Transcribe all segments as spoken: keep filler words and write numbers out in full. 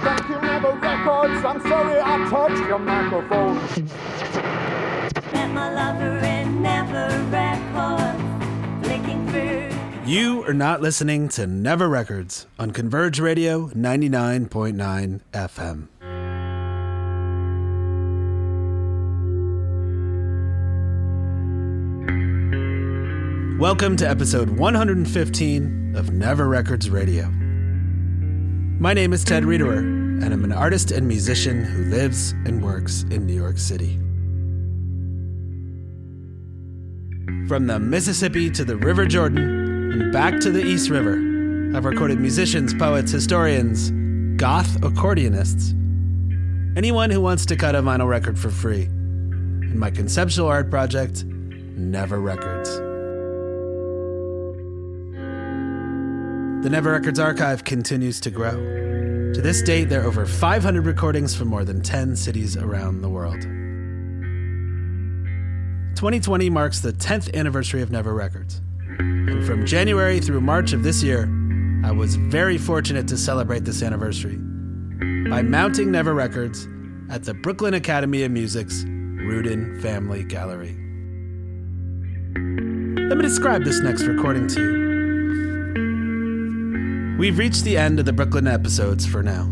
Thank you, Never Records. I'm sorry I touched your microphone. Met my lover in Never Records, flicking through. You are not listening to Never Records on Converge Radio ninety-nine point nine F M. Welcome to episode one hundred fifteen of Never Records Radio. My name is Ted Riederer, and I'm an artist and musician who lives and works in New York City. From the Mississippi to the River Jordan and back to the East River, I've recorded musicians, poets, historians, goth accordionists, anyone who wants to cut a vinyl record for free, in my conceptual art project, Never Records. The Never Records archive continues to grow. To this date, there are over five hundred recordings from more than ten cities around the world. twenty twenty marks the tenth anniversary of Never Records. And from January through March of this year, I was very fortunate to celebrate this anniversary by mounting Never Records at the Brooklyn Academy of Music's Rudin Family Gallery. Let me describe this next recording to you. We've reached the end of the Brooklyn episodes for now.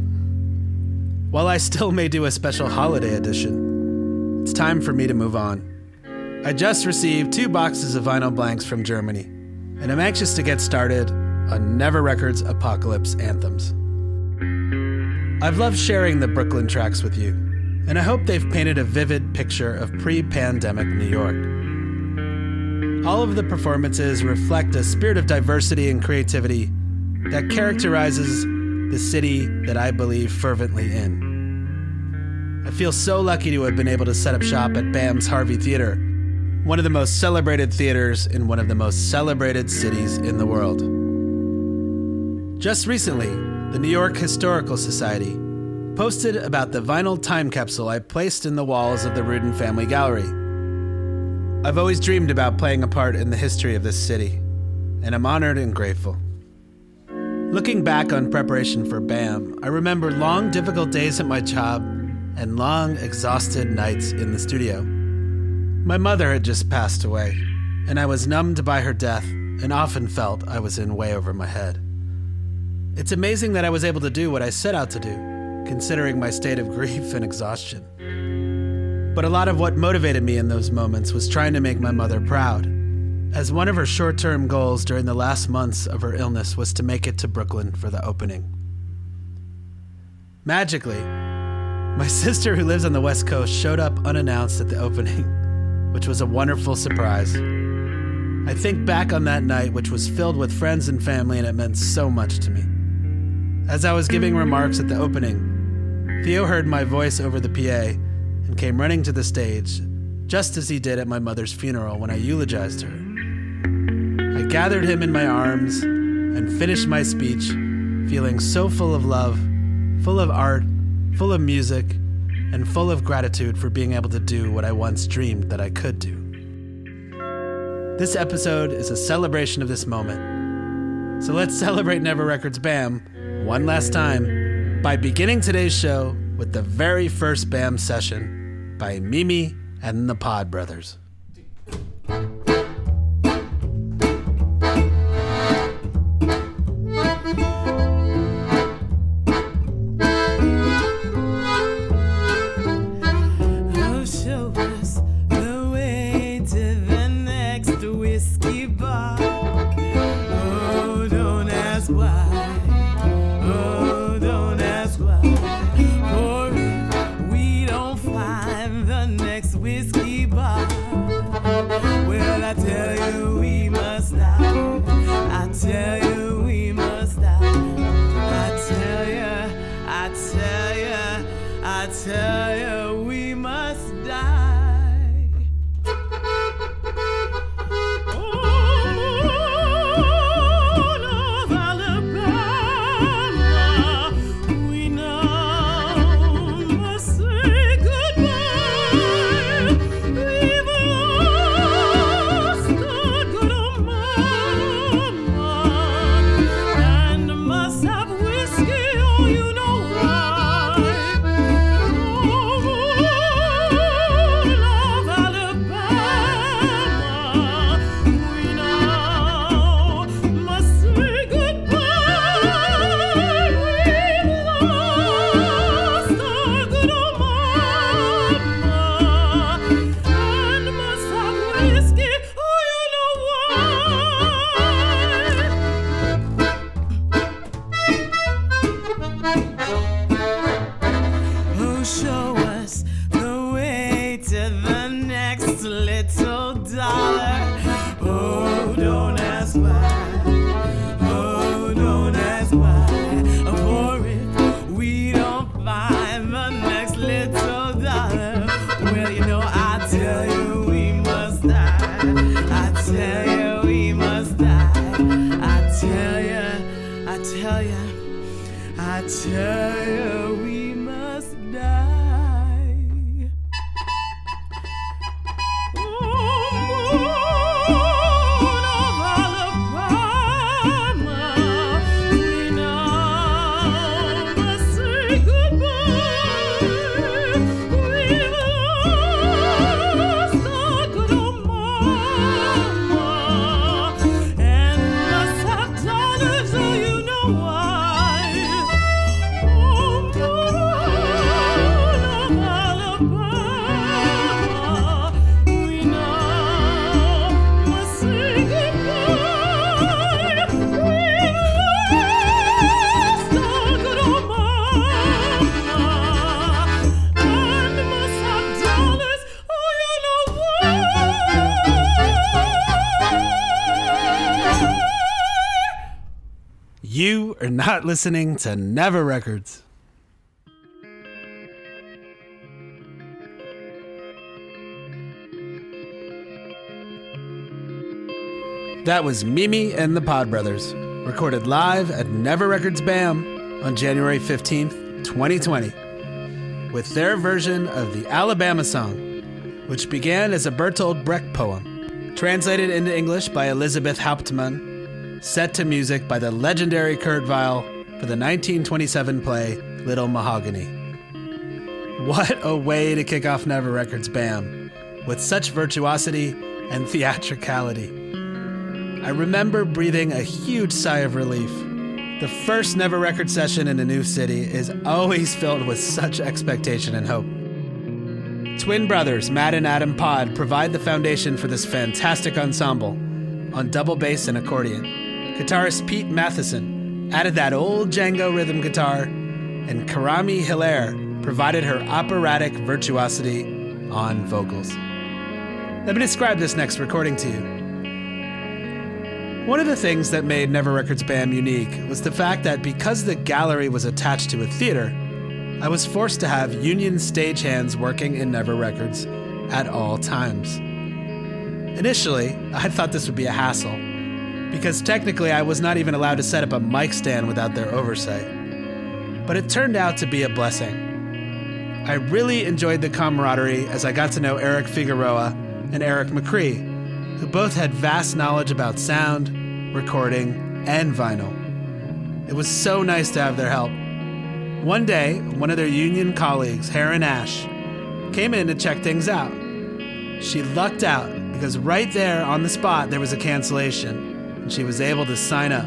While I still may do a special holiday edition, it's time for me to move on. I just received two boxes of vinyl blanks from Germany, and I'm anxious to get started on Never Records Apocalypse Anthems. I've loved sharing the Brooklyn tracks with you, and I hope they've painted a vivid picture of pre-pandemic New York. All of the performances reflect a spirit of diversity and creativity that characterizes the city that I believe fervently in. I feel so lucky to have been able to set up shop at B A M's Harvey Theater, one of the most celebrated theaters in one of the most celebrated cities in the world. Just recently, the New York Historical Society posted about the vinyl time capsule I placed in the walls of the Rudin Family Gallery. I've always dreamed about playing a part in the history of this city, and I'm honored and grateful. Looking back on preparation for B A M, I remember long, difficult days at my job and long, exhausted nights in the studio. My mother had just passed away, and I was numbed by her death and often felt I was in way over my head. It's amazing that I was able to do what I set out to do, considering my state of grief and exhaustion. But a lot of what motivated me in those moments was trying to make my mother proud, as one of her short-term goals during the last months of her illness was to make it to Brooklyn for the opening. Magically, my sister who lives on the West Coast showed up unannounced at the opening, which was a wonderful surprise. I think back on that night, which was filled with friends and family, and it meant so much to me. As I was giving remarks at the opening, Theo heard my voice over the P A and came running to the stage, just as he did at my mother's funeral when I eulogized her. I gathered him in my arms and finished my speech, feeling so full of love, full of art, full of music, and full of gratitude for being able to do what I once dreamed that I could do. This episode is a celebration of this moment. So let's celebrate Never Records B A M one last time by beginning today's show with the very first B A M session by Mimi and the Pod Brothers. Tell you we to show us the way to the next little dollar. Oh, don't ask why. Oh, don't ask why. For if we don't find the next little dollar, well, you know, I tell you we must die. I tell you we must die. I tell you, I tell you, I tell you we must die. Oh, moon of Alabama, we now must say goodbye. We lost our good mama and must have done it, so you know why. You are not listening to Never Records. That was Mimi and the Pod Brothers, recorded live at Never Records B A M on January fifteenth, twenty twenty, with their version of the Alabama Song, which began as a Bertolt Brecht poem, translated into English by Elizabeth Hauptmann, set to music by the legendary Kurt Weill for the nineteen twenty-seven play Little Mahogany. What a way to kick off Never Records B A M, with such virtuosity and theatricality. I remember breathing a huge sigh of relief. The first Never Records session in a new city is always filled with such expectation and hope. Twin brothers Matt and Adam Pod provide the foundation for this fantastic ensemble on double bass and accordion. Guitarist Pete Matheson added that old Django rhythm guitar, and Karami Hilaire provided her operatic virtuosity on vocals. Let me describe this next recording to you. One of the things that made Never Records B A M unique was the fact that because the gallery was attached to a theater, I was forced to have union stagehands working in Never Records at all times. Initially, I thought this would be a hassle, because technically I was not even allowed to set up a mic stand without their oversight. But it turned out to be a blessing. I really enjoyed the camaraderie as I got to know Eric Figueroa and Eric McCree, who both had vast knowledge about sound, recording, and vinyl. It was so nice to have their help. One day, one of their union colleagues, Hera Ash, came in to check things out. She lucked out because right there on the spot there was a cancellation. She was able to sign up.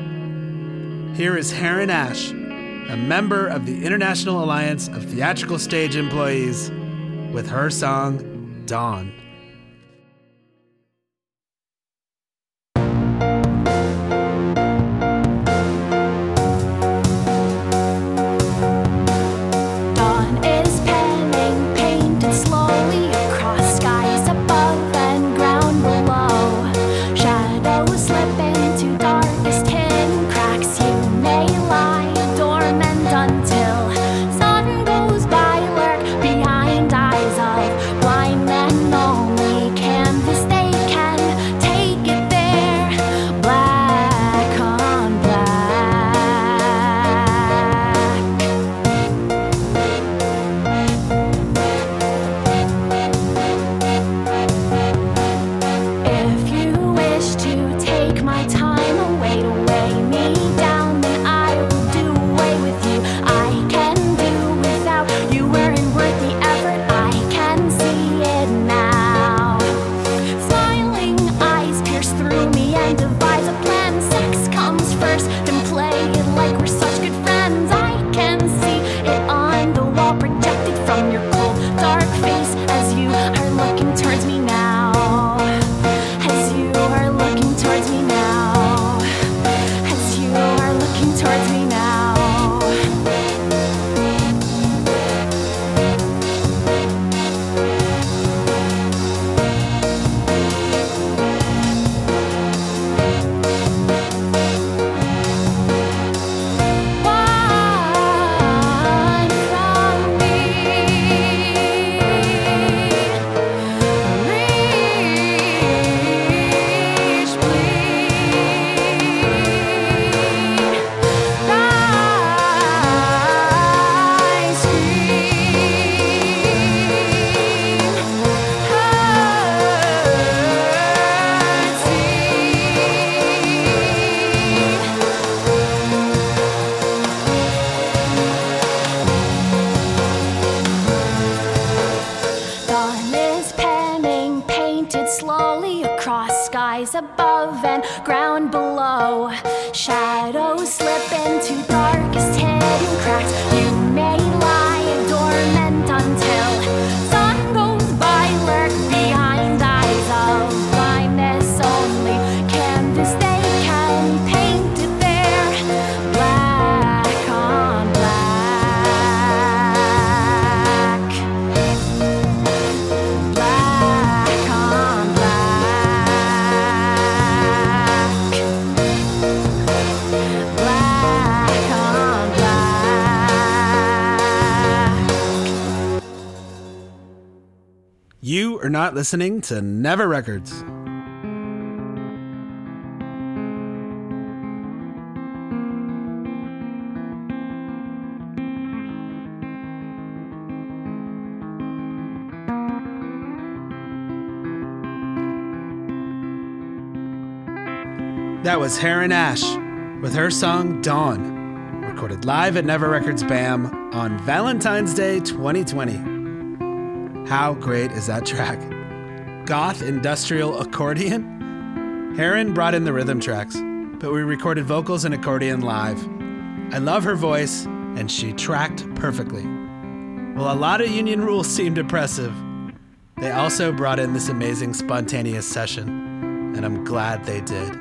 Here is Hera Ash, a member of the International Alliance of Theatrical Stage Employees, with her song, Dawn. No. rise above and ground below. Shadows slip into darkest hidden cracks. You may lie dormant until sun goes by, lurk behind eyes of blindness only. Canvas they can paint it there, black on black. Black on black. Black on black. You are not listening to Never Records. That was Hera Ash with her song Dawn, recorded live at Never Records B A M on Valentine's Day twenty twenty. How great is that track? Goth industrial accordion? Heron brought in the rhythm tracks, but we recorded vocals and accordion live. I love her voice, and she tracked perfectly. While a lot of union rules seemed oppressive, they also brought in this amazing spontaneous session, and I'm glad they did.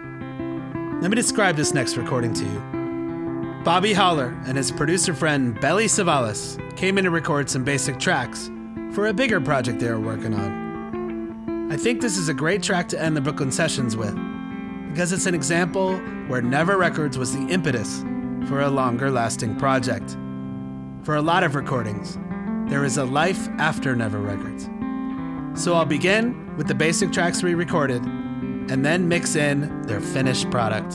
Let me describe this next recording to you. Bobby Holler and his producer friend Belly Savalas came in to record some basic tracks for a bigger project they were working on. I think this is a great track to end the Brooklyn sessions with, because it's an example where Never Records was the impetus for a longer lasting project. For a lot of recordings, there is a life after Never Records. So I'll begin with the basic tracks we recorded, and then mix in their finished product.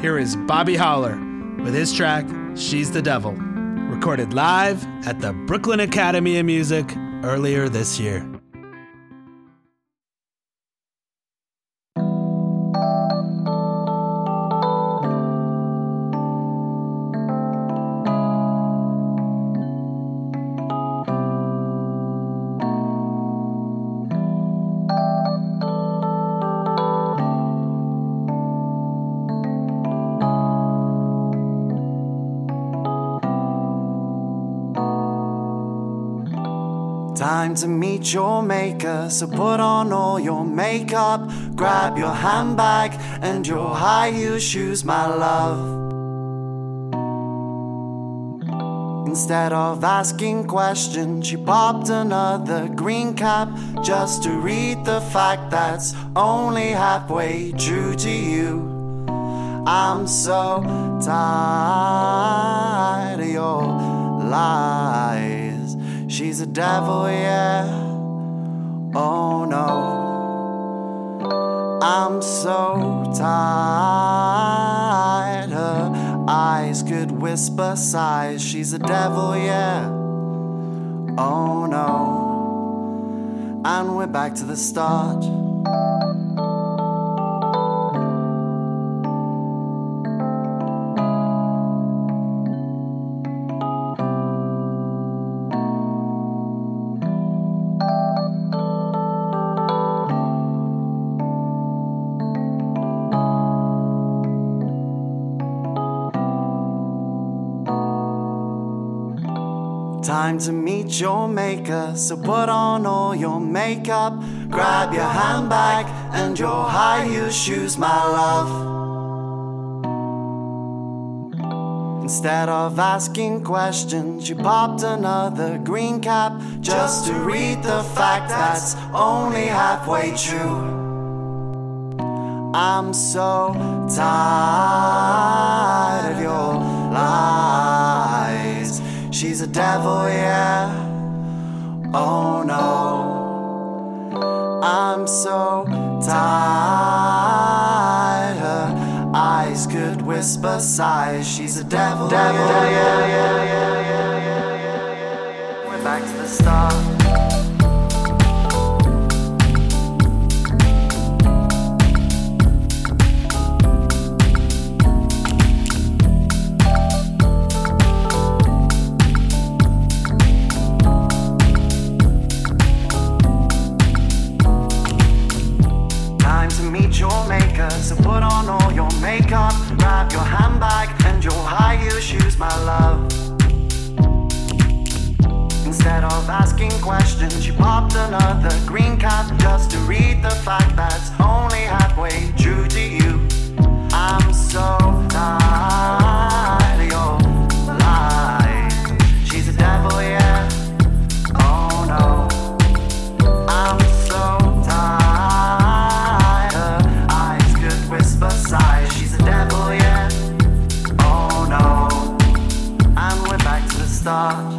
Here is Bobby Holler with his track, She's the Devil, recorded live at the Brooklyn Academy of Music earlier this year. Time to meet your maker, so put on all your makeup. Grab your handbag and your high-heel shoes, my love. Instead of asking questions, she popped another green cap just to read the fact that's only halfway true to you. I'm so tired of your lies. She's a devil, yeah, oh no. I'm so tired, her eyes could whisper sighs. She's a devil, yeah, oh no. And we're back to the start. Time to meet your maker, so put on all your makeup. Grab your handbag and your high-heel shoes, my love. Instead of asking questions, you popped another green cap just to read the fact that's only halfway true. I'm so tired of your lies. She's a devil, yeah, oh no. I'm so tired, her eyes could whisper sighs. She's a devil, devil, yeah, yeah, yeah, yeah, yeah, yeah, yeah. We're back to the start. Join asking questions. She popped another green cap just to read the fact that's only halfway true to you. I'm so tired of your lies. She's a devil, yeah. Oh no. I'm so tired of eyes could whisper sighs. She's a devil, yeah. Oh no. And we're back to the start.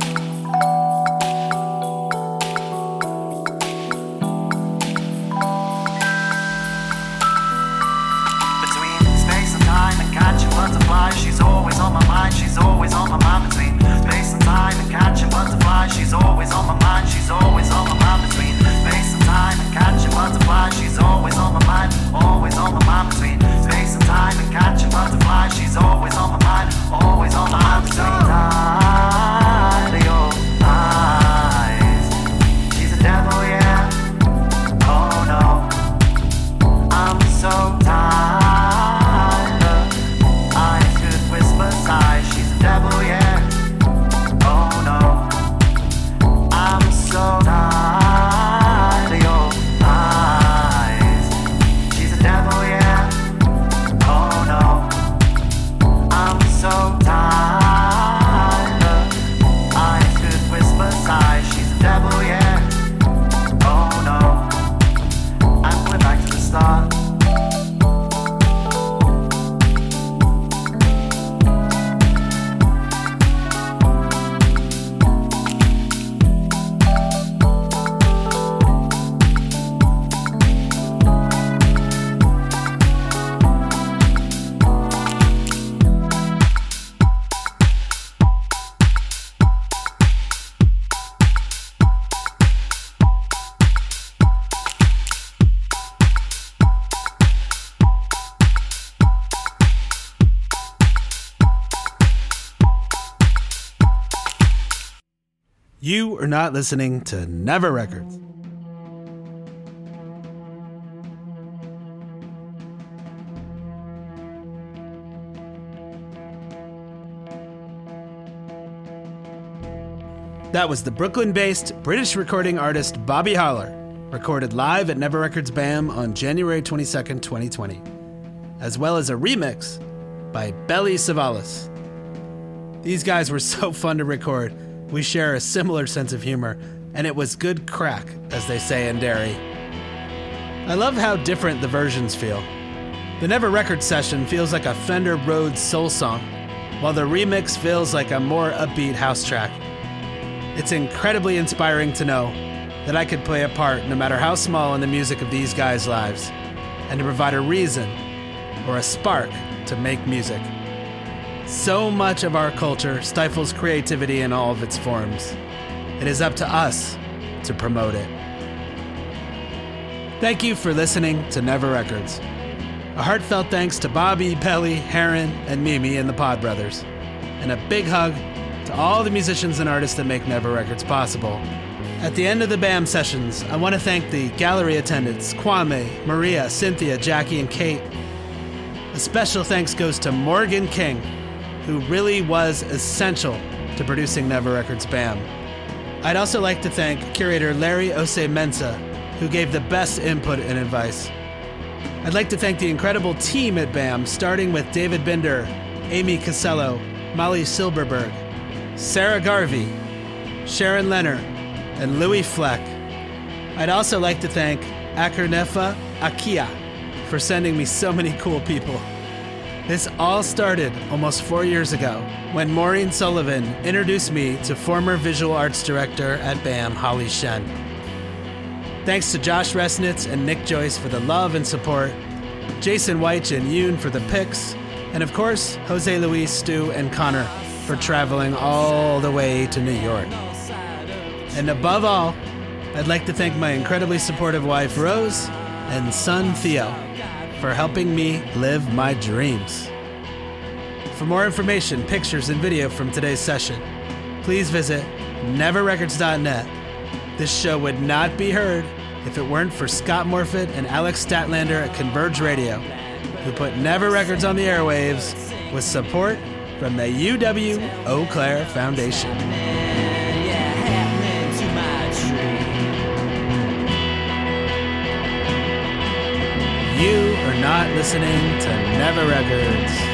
She's always on my mind, she's always on my mind. Between space and time and catching butterflies, she's always on my mind, she's always on my mind. Between space and time and catching butterflies, she's always on my mind, always on my mind. Between space and time and catching butterflies, she's always on my mind, always on my mind. Between time and your eyes, she's a devil, yeah. Oh no, I'm so tired. You are not listening to Never Records. That was the Brooklyn-based British recording artist Bobby Holler, recorded live at Never Records B A M on January twenty-second, twenty twenty, as well as a remix by Belly Savalas. These guys were so fun to record. We share a similar sense of humor, and it was good crack, as they say in Derry. I love how different the versions feel. The Never Records session feels like a Fender Rhodes soul song, while the remix feels like a more upbeat house track. It's incredibly inspiring to know that I could play a part, no matter how small, in the music of these guys' lives, and to provide a reason or a spark to make music. So much of our culture stifles creativity in all of its forms. It is up to us to promote it. Thank you for listening to Never Records. A heartfelt thanks to Bobby, Belly, Heron, and Mimi and the Pod Brothers. And a big hug to all the musicians and artists that make Never Records possible. At the end of the B A M sessions, I want to thank the gallery attendants, Kwame, Maria, Cynthia, Jackie, and Kate. A special thanks goes to Morgan King, who really was essential to producing Never Records B A M. I'd also like to thank curator Larry Ose-Mensa, who gave the best input and advice. I'd like to thank the incredible team at B A M, starting with David Binder, Amy Casello, Molly Silberberg, Sarah Garvey, Sharon Leonard, and Louis Fleck. I'd also like to thank Akernefa Akia for sending me so many cool people. This all started almost four years ago when Maureen Sullivan introduced me to former visual arts director at B A M, Holly Shen. Thanks to Josh Resnitz and Nick Joyce for the love and support, Jason Weich and Yoon for the picks, and of course, Jose Luis, Stu, and Connor for traveling all the way to New York. And above all, I'd like to thank my incredibly supportive wife, Rose, and son, Theo, for helping me live my dreams. For more information, pictures, and video from today's session, please visit never records dot net. This show would not be heard if it weren't for Scott Morfitt and Alex Statlander at Converge Radio, who put Never Records on the airwaves with support from the U W Eau Claire Foundation. for not listening to Never Records.